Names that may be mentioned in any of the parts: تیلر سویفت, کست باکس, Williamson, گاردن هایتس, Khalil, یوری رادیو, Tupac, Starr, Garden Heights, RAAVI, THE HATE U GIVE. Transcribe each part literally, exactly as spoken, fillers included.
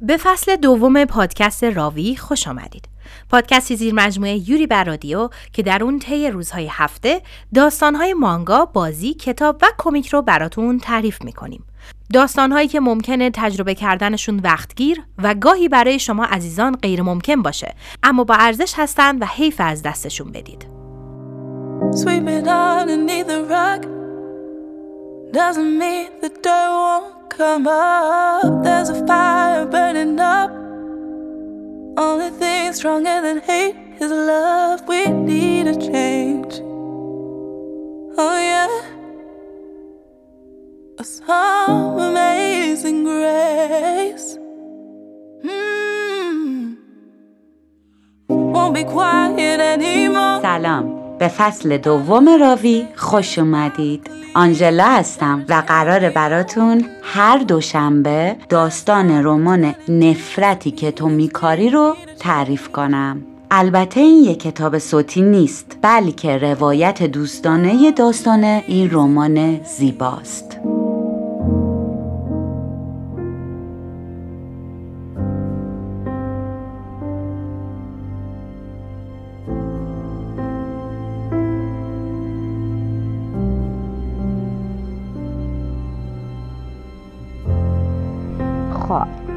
به فصل دوم پادکست راوی خوش آمدید. پادکستی زیر مجموعه یوری رادیو که در اون طی روزهای هفته داستانهای مانگا، بازی، کتاب و کمیک رو براتون تعریف می‌کنیم. داستانهایی که ممکنه تجربه کردنشون وقتگیر و گاهی برای شما عزیزان غیر ممکن باشه، اما با ارزش هستن و حیف از دستشون بدید. Doesn't mean the dirt won't come up. There's a fire burning up. Only thing stronger than hate is love. We need a change. Oh yeah, some amazing grace. Mm. Won't be quiet anymore. سلام. به فصل دوم راوی خوش اومدید. آنجلا هستم و قراره براتون هر دوشنبه داستان رمان نفرتی که تو میکاری رو تعریف کنم. البته این یک کتاب صوتی نیست، بلکه روایت دوستانه داستان این رمان زیباست.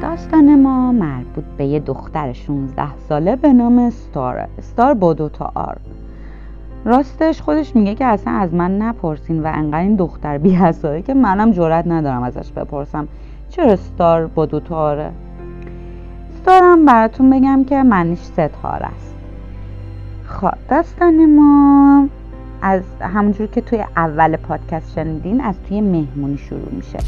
داستان ما مربوط به یه دختر شانزده ساله به نام استاره. استار با دوتا آر. راستش خودش میگه که اصلا از من نپرسین و انقدر این دختر بی‌حسابه که منم جرئت ندارم ازش بپرسم چرا استار با دوتا آره. استارم براتون بگم که معنیش ستاره است. خب داستان ما از همونجور که توی اول پادکست شنیدین از توی مهمونی شروع میشه.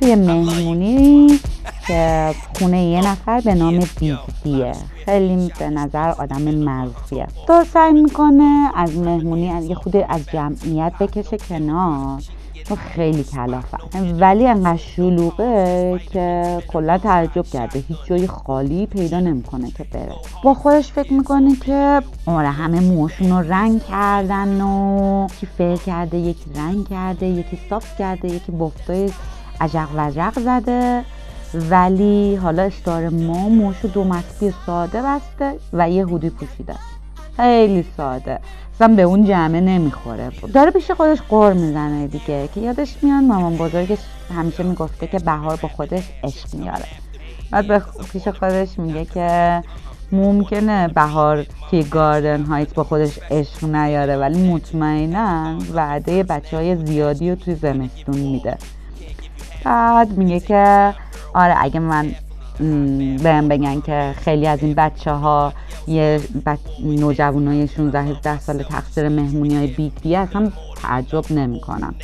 توی مهمونی که خونه یه نفر به نام بیگدیه، خیلی به نظر آدم معروفیه. استار سعی میکنه از مهمونی از یه خود از جمعیت بکشه کنار و خیلی کلافه، ولی انقدر شلوغه که کلا تعجب کرده هیچ جای خالی پیدا نمیکنه که بره. با خودش فکر میکنه که آره همه موهاشون رو رنگ کردن و یکی فر کرده، یکی رنگ کرده، یکی صاف کرده، یکی بافتای عجق وجق زده، ولی حالا استار ما موشو دو مطبی ساده بسته و یه هودی پوشیده، خیلی ساده، اصلا به اون جمعه نمیخوره. داره پیش خودش غر میزنه دیگه که یادش میاد مامان بزرگش همیشه میگفته که بهار با خودش عشق میاره. بعد به پیش خودش میگه که ممکنه بهار که گاردن هایت با خودش عشق نیاره، ولی مطمئنن وعده بچه های زیادی رو توی زمستون میده. بعد میگه که آره اگه من بهم بگن که خیلی از این بچه ها یه بچ... نوجوان های شانزده هجده سال تقصیر مهمونی های بیگ دی اصلا تعجب نمی کنم.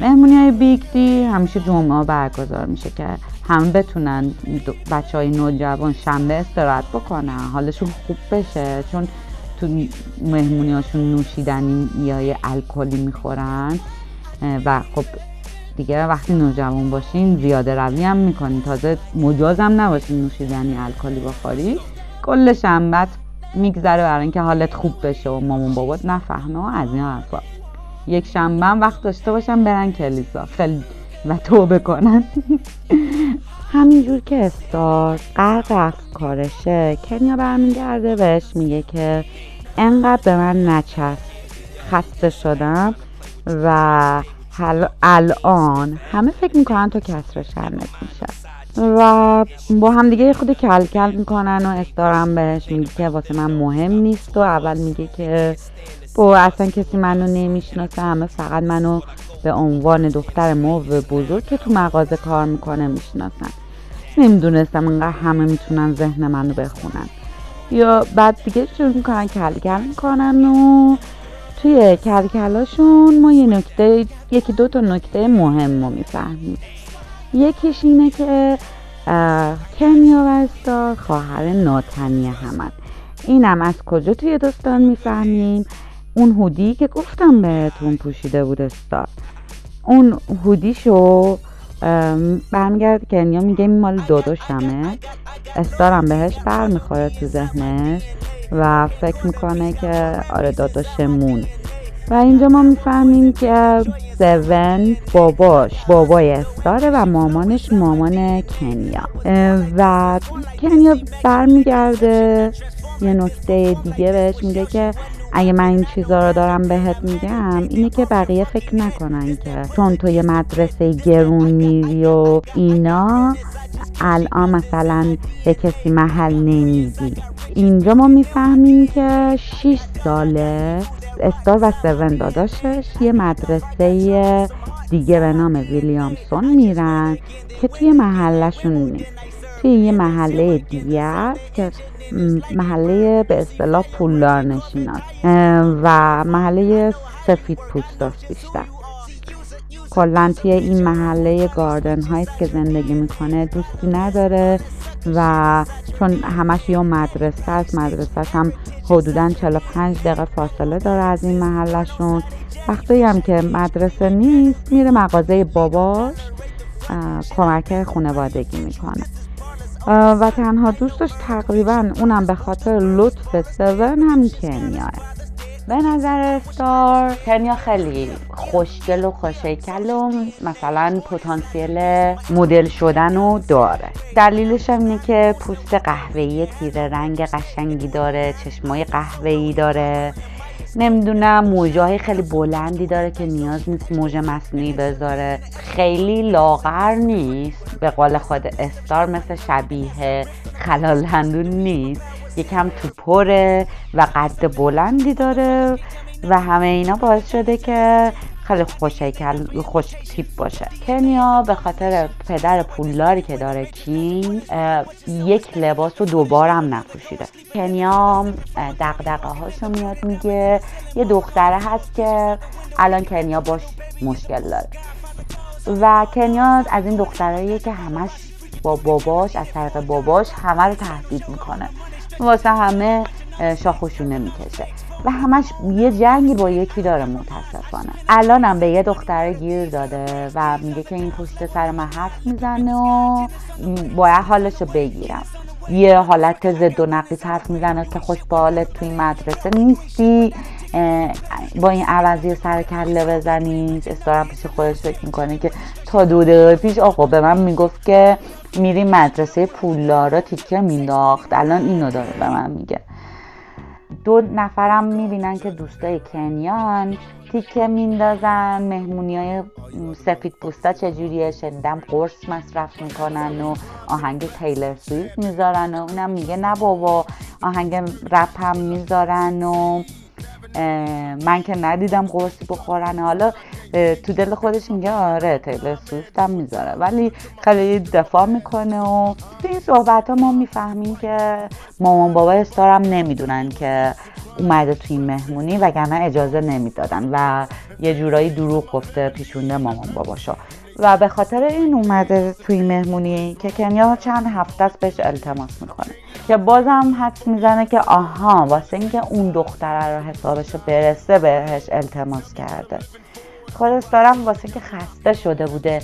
مهمونی های بیگ دی همیشه جمعه برگزار میشه که همه بتونن بچه های نوجوان شنبه استراحت بکنن، حالشون خوب بشه، چون تو مهمونی هاشون نوشیدنی یا الکلی میخورن و خب دیگه وقتی نوجوان باشین زیاده روی هم میکنین، تازه مجازم نباشین نوشیدنی الکلی بخوری. کل شنبه میگذره برای اینکه حالت خوب بشه و مامان بابات نفهمه و از این حرفا. یک شنبه هم وقت داشته باشن برن کلیسا خیلی و توبه کنن. همینجور که استار غرق افکارشه کنیا برمیگرده بهش میگه که انقدر به من نچسب، خسته شدم و حالا الان همه فکر میکنن تو کسر شرمت میشه و با هم دیگه خود کل کل میکنن و استارم بهش میگه که واسه من مهم نیست. و اول میگه که با اصلا کسی منو نمیشناسه، همه فقط منو به عنوان دختر موو بزرگ که تو مغازه کار میکنه میشناسن، نمیدونستم اینقدر همه میتونن ذهن منو بخونن. یا بعد دیگه شروع میکنن کل کل میکنن و توی کلکلاشون ما یه نکته، یکی دو تا نکته مهم رو میفهمیم. یکیش اینه که کنیا و استار خواهر ناتنی همن. اینم از کجا توی داستان میفهمیم؟ اون هودی که گفتم بهتون پوشیده بود استار، اون هودیشو برمیگرد کنیا میگه این مال داداشمه. استارم بهش برمیخوره تو ذهنش و فکر میکنه که آره داداشمون، و اینجا ما میفهمیم که سون باباش بابای استاره و مامانش مامان کنیا و کنیا برمیگرده یه نکته دیگه بهش میگه که اگه من این چیزا رو دارم بهت میگم اینه که بقیه فکر نکنن که چون تو یه مدرسه گرون میری و اینا الان مثلا به کسی محل نمیدی. اینجا ما میفهمیم که شش ساله استار و سون داداشش یه مدرسه دیگه به نام ویلیامسون میرن که توی محلشون نیست، توی یه محله دیگه است که محله به اصطلاح پولدار نشیناست و محله سفید پوستاست بیشتر. کلا توی این محله گاردن هایتس که زندگی میکنه دوستی نداره و چون همش یه مدرسه است، مدرسه هم حدوداً چهل و پنج دقیقه فاصله داره از این محلشون. وقتی هم که مدرسه نیست میره مغازه باباش کمک خانوادگی میکنه و تنها دوستش تقریباً اونم به خاطر لطف سون هم کنیاه. به نظر استار کنیا خیلی خوشگل و خوشیکل و مثلا پتانسیل مدل شدن رو داره. دلیلش هم اینه که پوست قهوه‌ای تیره رنگ قشنگی داره، چشمای قهوه‌ای داره، نمیدونم موجای خیلی بلندی داره که نیاز نیست موج مصنوعی بذاره، خیلی لاغر نیست، به قول خود استار مثل شبیه خلال هندون نیست، یکم توپره و قد بلندی داره و همه اینا باعث شده که خیلی خوشهیکل خوش تیپ باشه. کنیا به خاطر پدر پولداری که داره کینگ یک لباس رو دوبارم نپوشیده. کنیا دغدغه هاشو میاد میگه یه دختره هست که الان کنیا باش مشکل داره و کنیا از این دخترهاییه که همش با باباش از طریق باباش همه رو تهدید میکنه، واسه همه شاخوشونه میکشه و همش یه جنگی با یکی داره متاسفانه. الانم به یه دختره گیر داده و میگه که این پشت سر من حرف میزنه و باید حالشو بگیرم. یه حالت ضد و نقیص حرف میزنه که خوش به حالت توی مدرسه نیستی، با این عوضی سر کله بزنی. استارم پیش خودش فکر میکنه که تا دو دقیقه پیش آقا به من میگفت که میری مدرسه پولدارا تیکه مینداخت، الان اینو داره به من میگه. دو نفرم میبینن که دوستای کنیان تیکه میندازن، مهمونیای سفید پوستا چجوریه، شنیدم قرص مصرف میکنن و آهنگ تیلر سویفت میذارن و اونم میگه نه بابا آهنگ رپ هم میذارن و من که ندیدم قرصی بخورن. حالا تو دل خودش میگه آره تیلر سویفت هم میذاره، ولی خیلی دفاع میکنه و تو این صحبت ها ما میفهمیم که مامان بابا استارم نمیدونن که اومده توی مهمونی وگرنه اجازه نمیدادن و یه جورایی دروغ گفته پیشونده مامان باباشا و به خاطر این اومده توی مهمونی که کنیا چند هفته است بهش التماس میکنه که بازم حدس میزنه که آها واسه این که اون دختره رو حسابش برسه بهش التماس کرده. خود استارم واسه این که خسته شده بوده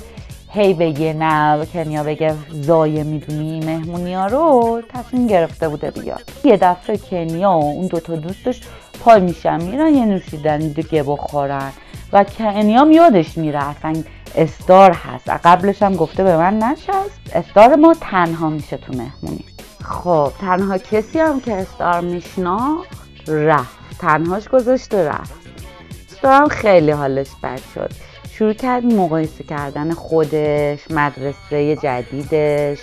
هی بگه نه، کنیا بگه زایه میدونی مهمونی ها رو، تصمیم گرفته بوده بیاد. یه دفعه کنیا و اون دوتا دوستش پای میشن میرن یه نوشیدنی دیگه بخورن و کنیا یادش میره اصلا استار هست، قبلش هم گفته به من نشست. استار ما تنها میشه تو مهمونی. خب تنها کسی هم که استار میشناخت رفت، تنهاش گذاشته رفت. استار هم خیلی حالش بد شد، شروع کرد مقایسه کردن خودش، مدرسه جدیدش،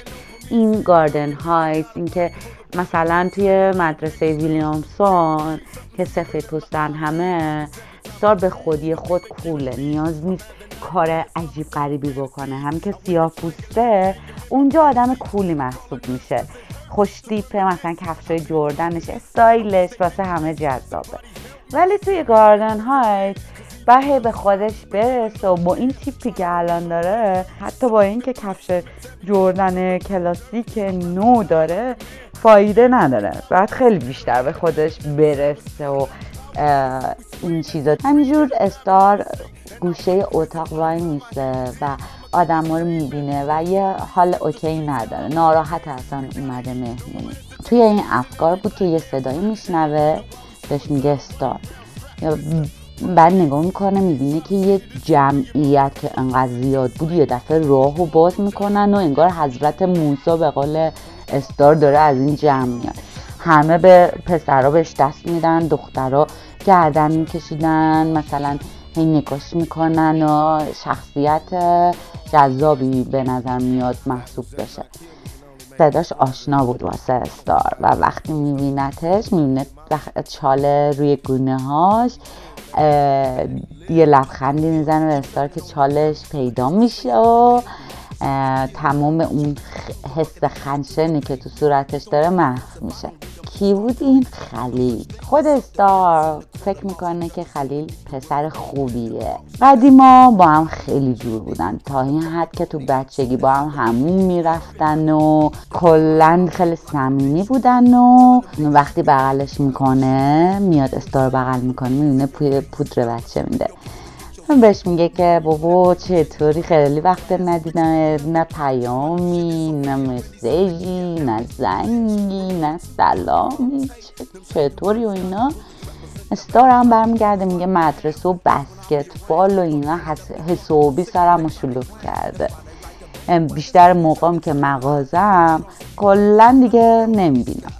این گاردن هایتس، این که مثلا توی مدرسه ویلیامسون که سفید پوستن همه، استار به خودی خود کوله، نیاز نیست کار عجیب غریبی بکنه. هم که سیاه پوسته اونجا آدم کولی محسوب میشه، خوشتیپه، مثلا کفشای جردنش، استایلش واسه همه جذابه، ولی توی گاردن هایتس باید به خودش برسه و با این تیپی که الان داره، حتی با این که کفش جردن کلاسیک نو داره فایده نداره، باید خیلی بیشتر به خودش برسه و این چیزا. همینجور استار گوشه اتاق وای میسته و آدم ها رو میبینه و یه حال اوکی نداره، ناراحت اصلا اومده مهمونی. توی این افکار بود که یه صدایی میشنوه بهش میگه استار بعد نگاه میکنه میبینه که یه جمعیت که انقدر زیاد بود یه دفعه راهو باز میکنن و انگار حضرت موسی به قول استار داره از این جمع میاد. همه به پسرها بهش دست میدن، دخترها گردن میکشیدن، مثلا هی نگاش میکنن و شخصیت جذابی به نظر میاد محسوب بشه. صداش آشنا بود واسه استار و وقتی میبینتش میبینه چاله روی گونه هاش، یه لبخندی میزنه به استار که چالش پیدا میشه و تمام اون حس خنشنی که تو صورتش داره محو میشه. کی بود این؟ خلیل. خود استار فکر میکنه که خلیل پسر خوبیه. قدیما با هم خیلی جور بودن تا این حد که تو بچگی با هم همون میرفتن و کلن خیلی صمیمی بودن و وقتی بغلش میکنه، میاد استار بغل میکنه میبینه پودر بچه میده، بهش میگه که بابا چطوری، خیلی وقت ندیدم، نه پیامی نه مسیجی نه زنگی نه سلامی، چطوری و اینا. استار هم برمیگرده میگه مدرسه و بسکتبال و اینا حسابی سرم رو شلوغ کرده، بیشتر موقعم که مغازم کلا دیگه نمیبینم،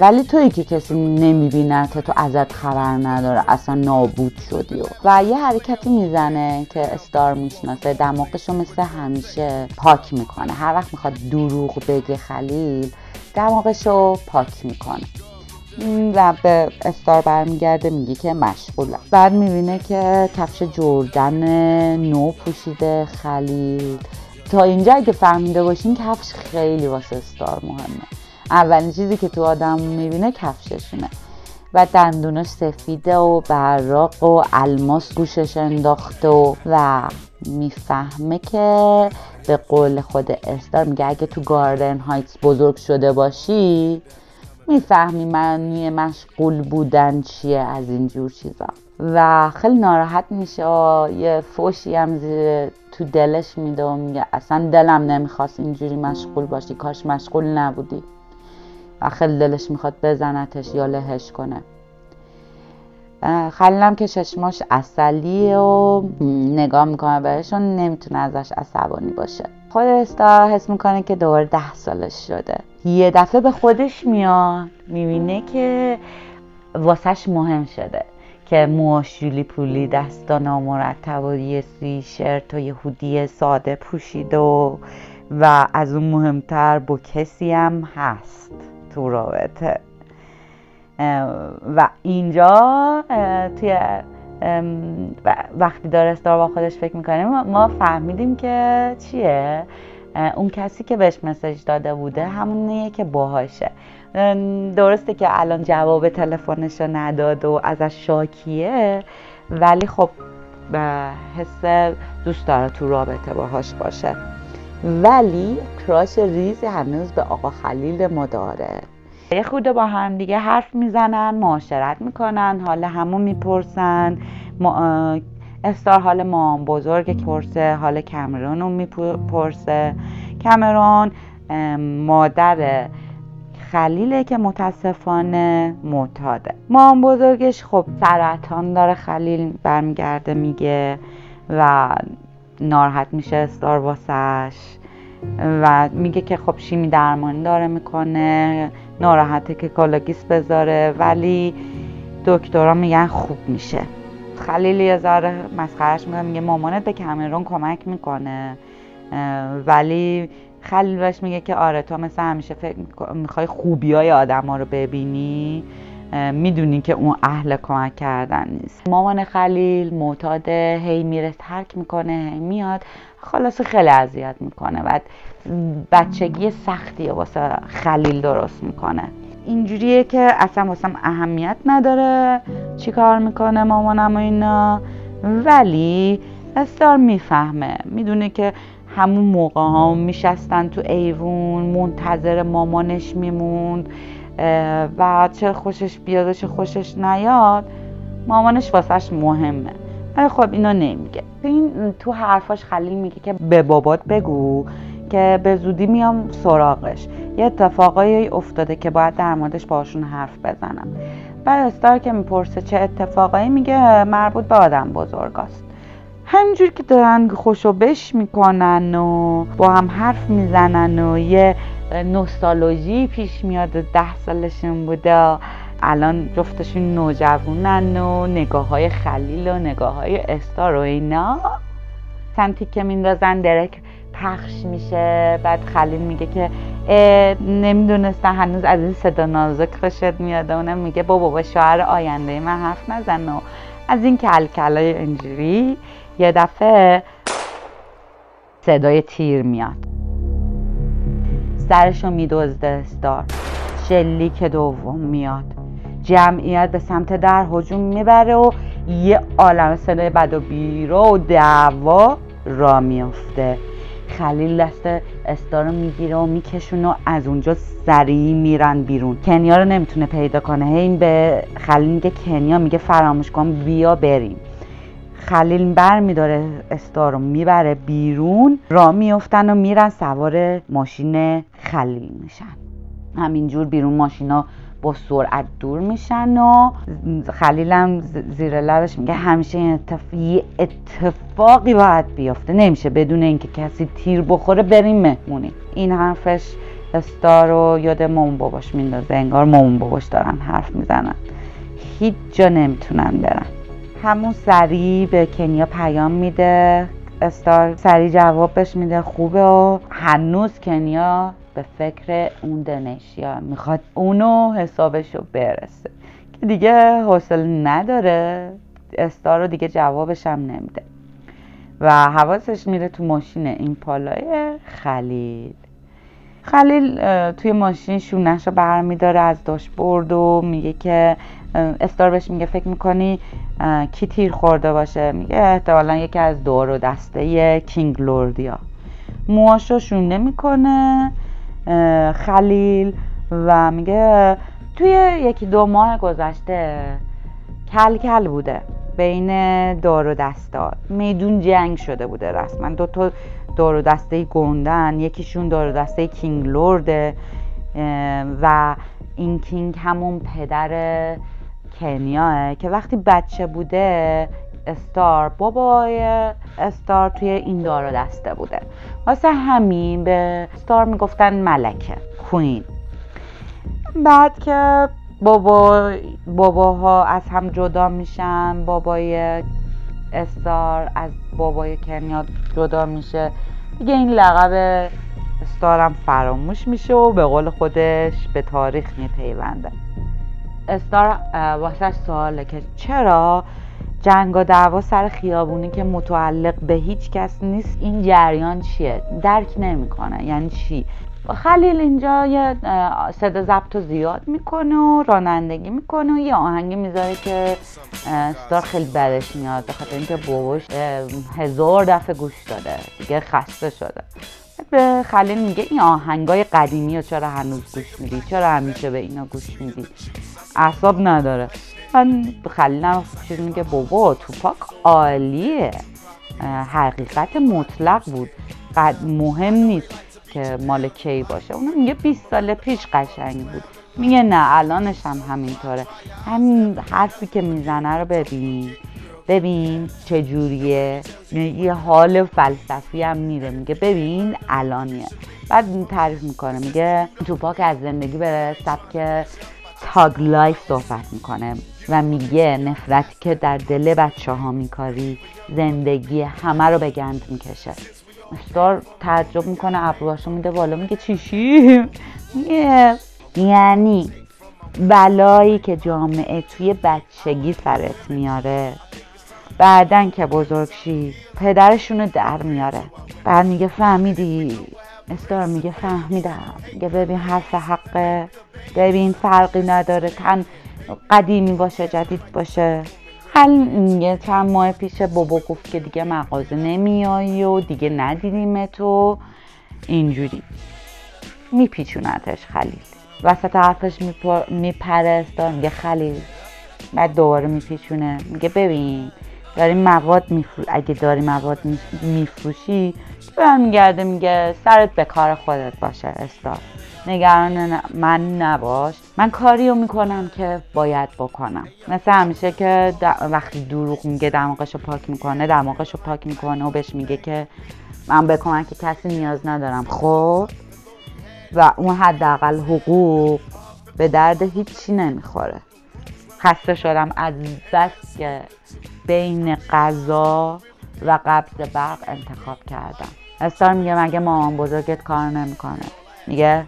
ولی تویی که کسی نمیبینه تا تو ازت خبر نداره، اصلا نابود شدی. و, و یه حرکتی میزنه که استار میشناسه، دماغشو مثل همیشه پاک میکنه. هر وقت میخواد دروغ بگه خلیل دماغشو پاک میکنه و به استار برمیگرده میگه که مشغولم. بعد میبینه که کفش جردن نو پوشیده خلیل. تا اینجا اگه فهمیده باشین کفش خیلی واسه استار مهمه. اولین چیزی که تو آدم میبینه کفششونه و دندوناش سفیده و براق و الماس گوشش انداخته و, و میفهمه که به قول خود استار میگه اگه تو گاردن هایتس بزرگ شده باشی میفهمی معنی مشغول بودن چیه از اینجور چیزا. و خیلی ناراحت میشه و یه فوشی هم زیر تو دلش میده و میگه اصلا دلم نمیخواست اینجوری مشغول باشی، کاش مشغول نبودی. و خیلی دلش میخواد بزنتش یا لهش کنه. خلیلم که چشماش عسلیه و نگاه میکنه بهش و نمیتونه ازش عصبانی باشه. خود استار حس میکنه که دوباره ده سالش شده. یه دفعه به خودش میاد میبینه که واسهش مهم شده که موهاشولی پولی، دستا نامرتب و یه سی شرت و یه هودی ساده پوشید و و از اون مهمتر با کسی هم هست تو رابطه. و اینجا توی وقتی داره استار با خودش فکر میکنه ما فهمیدیم که چیه، اون کسی که بهش مسیج داده بوده همونیه که باهاشه. درسته که الان جواب تلفنش رو نداد و ازش شاکیه، ولی خب حس دوست داره تو رابطه باهاش باشه. ولی کراش ریزی هنوز به آقا خلیل ما داره. یه خورده با هم دیگه حرف میزنن، معاشرت میکنن، حال همو میپرسن. ما... استار حال مام بزرگ پرسه، حال کامرون رو میپرسه. کامرون مادر خلیله که متاسفانه معتاده. مام بزرگش خب سرطان داره. خلیل برمیگرده میگه و ناراحت میشه استار واسش و میگه که خب شیمی درمانی داره میکنه، ناراحته که کالاگیس بذاره ولی دکترها میگن خوب میشه. خلیل یه ذره مسخرهش میکنه، میگه مامانت به کامرون کمک میکنه، ولی خلیل بهش میگه که آره تو مثل همیشه فکر میخوای خوبی های آدم ها رو ببینی، میدونی که اون اهل کمک کردن نیست. مامان خلیل معتاده، هی میره ترک میکنه، هی میاد، خلاصه خیلی اذیت میکنه و بچگی سختی واسه خلیل درست میکنه. اینجوریه که اصلا واسم اهمیت نداره چی کار میکنه مامانم و اینا. ولی استار میفهمه، میدونه که همون موقع ها میشستن تو ایوون منتظر مامانش میموند و چه خوشش بیاد چه خوشش نیاد مامانش واسهش مهمه. ولی خب اینو نمیگه. این تو حرفاش خلیل میگه که به بابات بگو که به زودی میام سراغش، یه اتفاقایی افتاده که باید در موردش باشون حرف بزنم. بعد استار که میپرسه چه اتفاقایی میگه مربوط به آدم بزرگاست. همینجور که دارن خوشو بش میکنن و با هم حرف میزنن و یه نوستالژی پیش میاد، ده سالشون بوده، الان جفتشون نوجوانن و نگاه های خلیل و نگاه های استار و اینا سمتی که میندازن درک پخش میشه. بعد خلیل میگه که نمیدونستن هنوز از این صدا نازک خوشت میاد، اونم میگه بابا با شوهر آینده من حرف نزن و از این کلکلای اینجوری. یه دفعه صدای تیر میاد، سرشو میدزده استار. شلیک دوم میاد، جمعیت به سمت در هجوم میبره و یه عالم صدای بد و بیرا و دعوا را میفته. خلیل دست استار رو میگیره و میکشونه و از اونجا سریع میرن بیرون. کنیا رو نمیتونه پیدا کنه، هی به خلیل میگه کنیا، میگه فراموش کن بیا بریم. خلیل بر میداره استار رو میبره بیرون، را میفتن و میرن سوار ماشین خلیل میشن. همینجور بیرون ماشینا با سرعت دور میشن و خلیلم زیر لبش میگه همیشه این اتفاقی اتفاقی باید بیافته، نمیشه بدون اینکه کسی تیر بخوره بریم مهمونی. این حرفش استار رو یاد مامون باباش میندازه، انگار مامون باباش دارن حرف میزنن، هیچ جا نمیتونن برن. همون سریع به کنیا پیام میده، استار سریع جوابش میده خوبه و هنوز کنیا به فکر اون دنشیا میخواد اونو حسابشو برسه که دیگه حوصله نداره. استار رو دیگه جوابش هم نمیده و حواسش میره تو ماشین این پالای خلیل. خلیل توی ماشین شونش رو برمیداره از داشبورد و میگه که استار بهش میگه فکر میکنی کی تیر خورده باشه؟ میگه احتمالا یکی از دور و دسته کینگ لوردیا. موهاشو شونه میکنه خلیل و میگه توی یکی دو ماه گذشته کل کل بوده بین دار و دستا، میدون جنگ شده بوده رسما. دو تا دار و دسته گندن، یکیشون دار و دسته کینگ لورده و این کینگ همون پدر کنیاه که وقتی بچه بوده استار بابای استار توی این دار و دسته بوده، واسه همین به استار میگفتن ملکه، کوین. بعد که بابا باباها از هم جدا میشن، بابای استار از بابای کنیا جدا میشه دیگه، این لقب استارم فراموش میشه و به قول خودش به تاریخ میپیونده. استار واسه سواله که چرا جنگ و دعوا سر خیابونی که متعلق به هیچ کس نیست این جریان چیه؟ درک نمیکنه یعنی چی. خلیل اینجا یه صدا ضبط زیاد میکنه و رانندگی میکنه و یه آهنگی میذاره که استار خیلی بدش میاد به خاطر اینکه باباش هزار دفعه گوش داده دیگه خسته شده. به خلیل میگه این آهنگای قدیمی و چرا هنوز گوش میدی؟ چرا همیشه به اینا گوش میدی؟ اعصاب نداره. من خلیلم چیز میگه بابا توپاک عالیه، حقیقت مطلق بود، مهم نیست که مال کی باشه. اونم میگه بیست سال پیش قشنگ بود. میگه نه الانش هم همینطوره، همین حرفی که میزنه رو ببین ببین چجوریه. یه حال فلسفی هم میره، میگه ببین الانیه. بعد تعریف میکنه میگه توپاک از زندگی به سبک تاگ لایف صحبت میکنه و میگه نفرتی که در دل بچه ها میکاری زندگی همه رو به گند میکشه. استار تعجب میکنه، ابروهاشو میده بالا، میگه چیشی؟ میگه یعنی بلایی که جامعه توی بچگی سرت میاره بعدن که بزرگشی پدرشونو در میاره. بعد میگه فهمیدی؟ استار میگه فهمیدم. میگه ببین حرف حقه، ببین فرقی نداره تن قدیمی باشه جدید باشه. حل یه چند ماه پیش بابا گفت که دیگه مغازه نمیایی و دیگه ندیدیم تو اینجوری. میپیچونتش خلیل وسط حرفش میپره استار میگه خلیل، بعد دوباره میپیچونه میگه ببین داری مواد میفروشی، اگه داری مواد میفروشی برمیگرده میگه سرت به کار خودت باشه استار، نگران من نباش، من کاریو میکنم که باید بکنم. مثل همیشه که وقتی دروغ میگه دماغشو پاک میکنه دماغشو پاک میکنه و بهش میگه که من به کمک کسی نیاز ندارم. خب و اون حداقل حقوق به درد هیچی نمیخوره. خسته شدم از بس که بین قضا و قبض برق انتخاب کردم. استار میگه مگه مامان بزرگت کار نمیکنه؟ میگه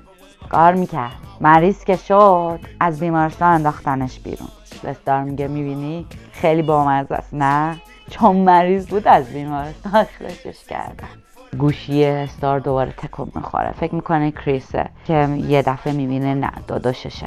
کار میکرد، مریض که شد از بیمارستان انداختنش بیرون. استار میگه میبینی خیلی بامزه است، نه چون مریض بود از بیمارستان اخراجش کردن. گوشی استار دوباره تکون میخوره، فکر میکنه کریسه که یه دفعه میبینه نه داداششه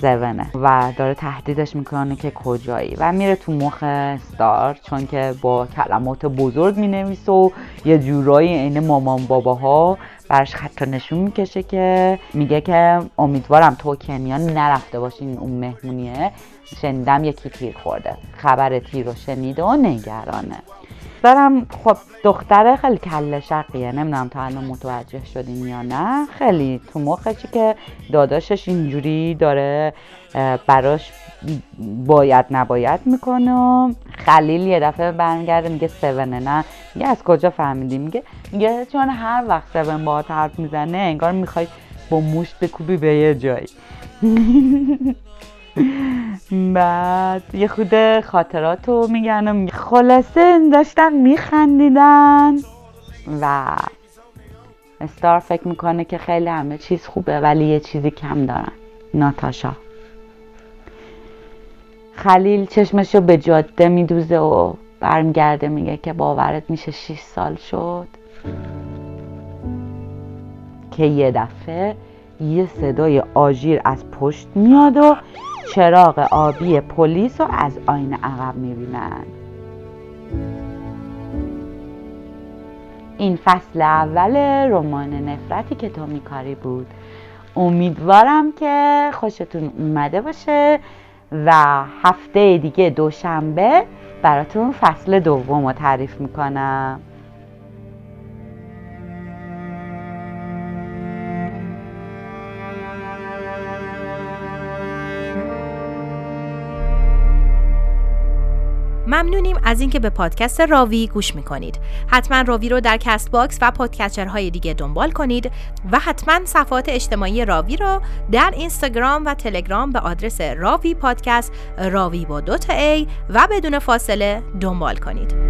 سونه و داره تهدیدش میکنه که کجایی و میره تو مخ استار، چون که با کلمات بزرگ مینویسه و یه جورایی عین مامان باباها برش خط نشون میکشه که میگه که امیدوارم تو کنیا نرفته باشین اون مهمونیه، شنیدم یکی تیر خورده، خبر تیر رو شنیده و نگرانه. برم خب دختره خیلی کله شقیه، نمیدونم تا الان متوجه شدین یا نه، خیلی تو مخشی که داداشش اینجوری داره براش باید نباید میکنه. و خلیل یه دفعه برمیگرده میگه سونه نه، میگه از کجا فهمیدی؟ میگه میگه چون هر وقت سون باهات حرف میزنه انگار میخوای با مشت بکوبی به یه جایی. بعد یه خود خاطراتو میگن و خلاصه داشتن میخندیدن و استار فکر میکنه که خیلی همه چیز خوبه ولی یه چیزی کم دارن، ناتاشا. خلیل چشمشو به جاده میدوزه و برمیگرده میگه که باورت میشه شیش سال شد که یه دفعه یه صدای آژیر از پشت میاد و چراغ آبی پلیس رو از آینه عقب میبینن. این فصل اول رمان نفرتی که تو میکاری بود. امیدوارم که خوشتون اومده باشه و هفته دیگه دوشنبه براتون فصل دوم رو تعریف میکنم. ممنونیم از اینکه به پادکست راوی گوش میکنید. حتما راوی رو در کست باکس و پادکسترهای دیگه دنبال کنید و حتما صفحات اجتماعی راوی رو در اینستاگرام و تلگرام به آدرس راوی پادکست، راوی با دوتا ای و بدون فاصله دنبال کنید.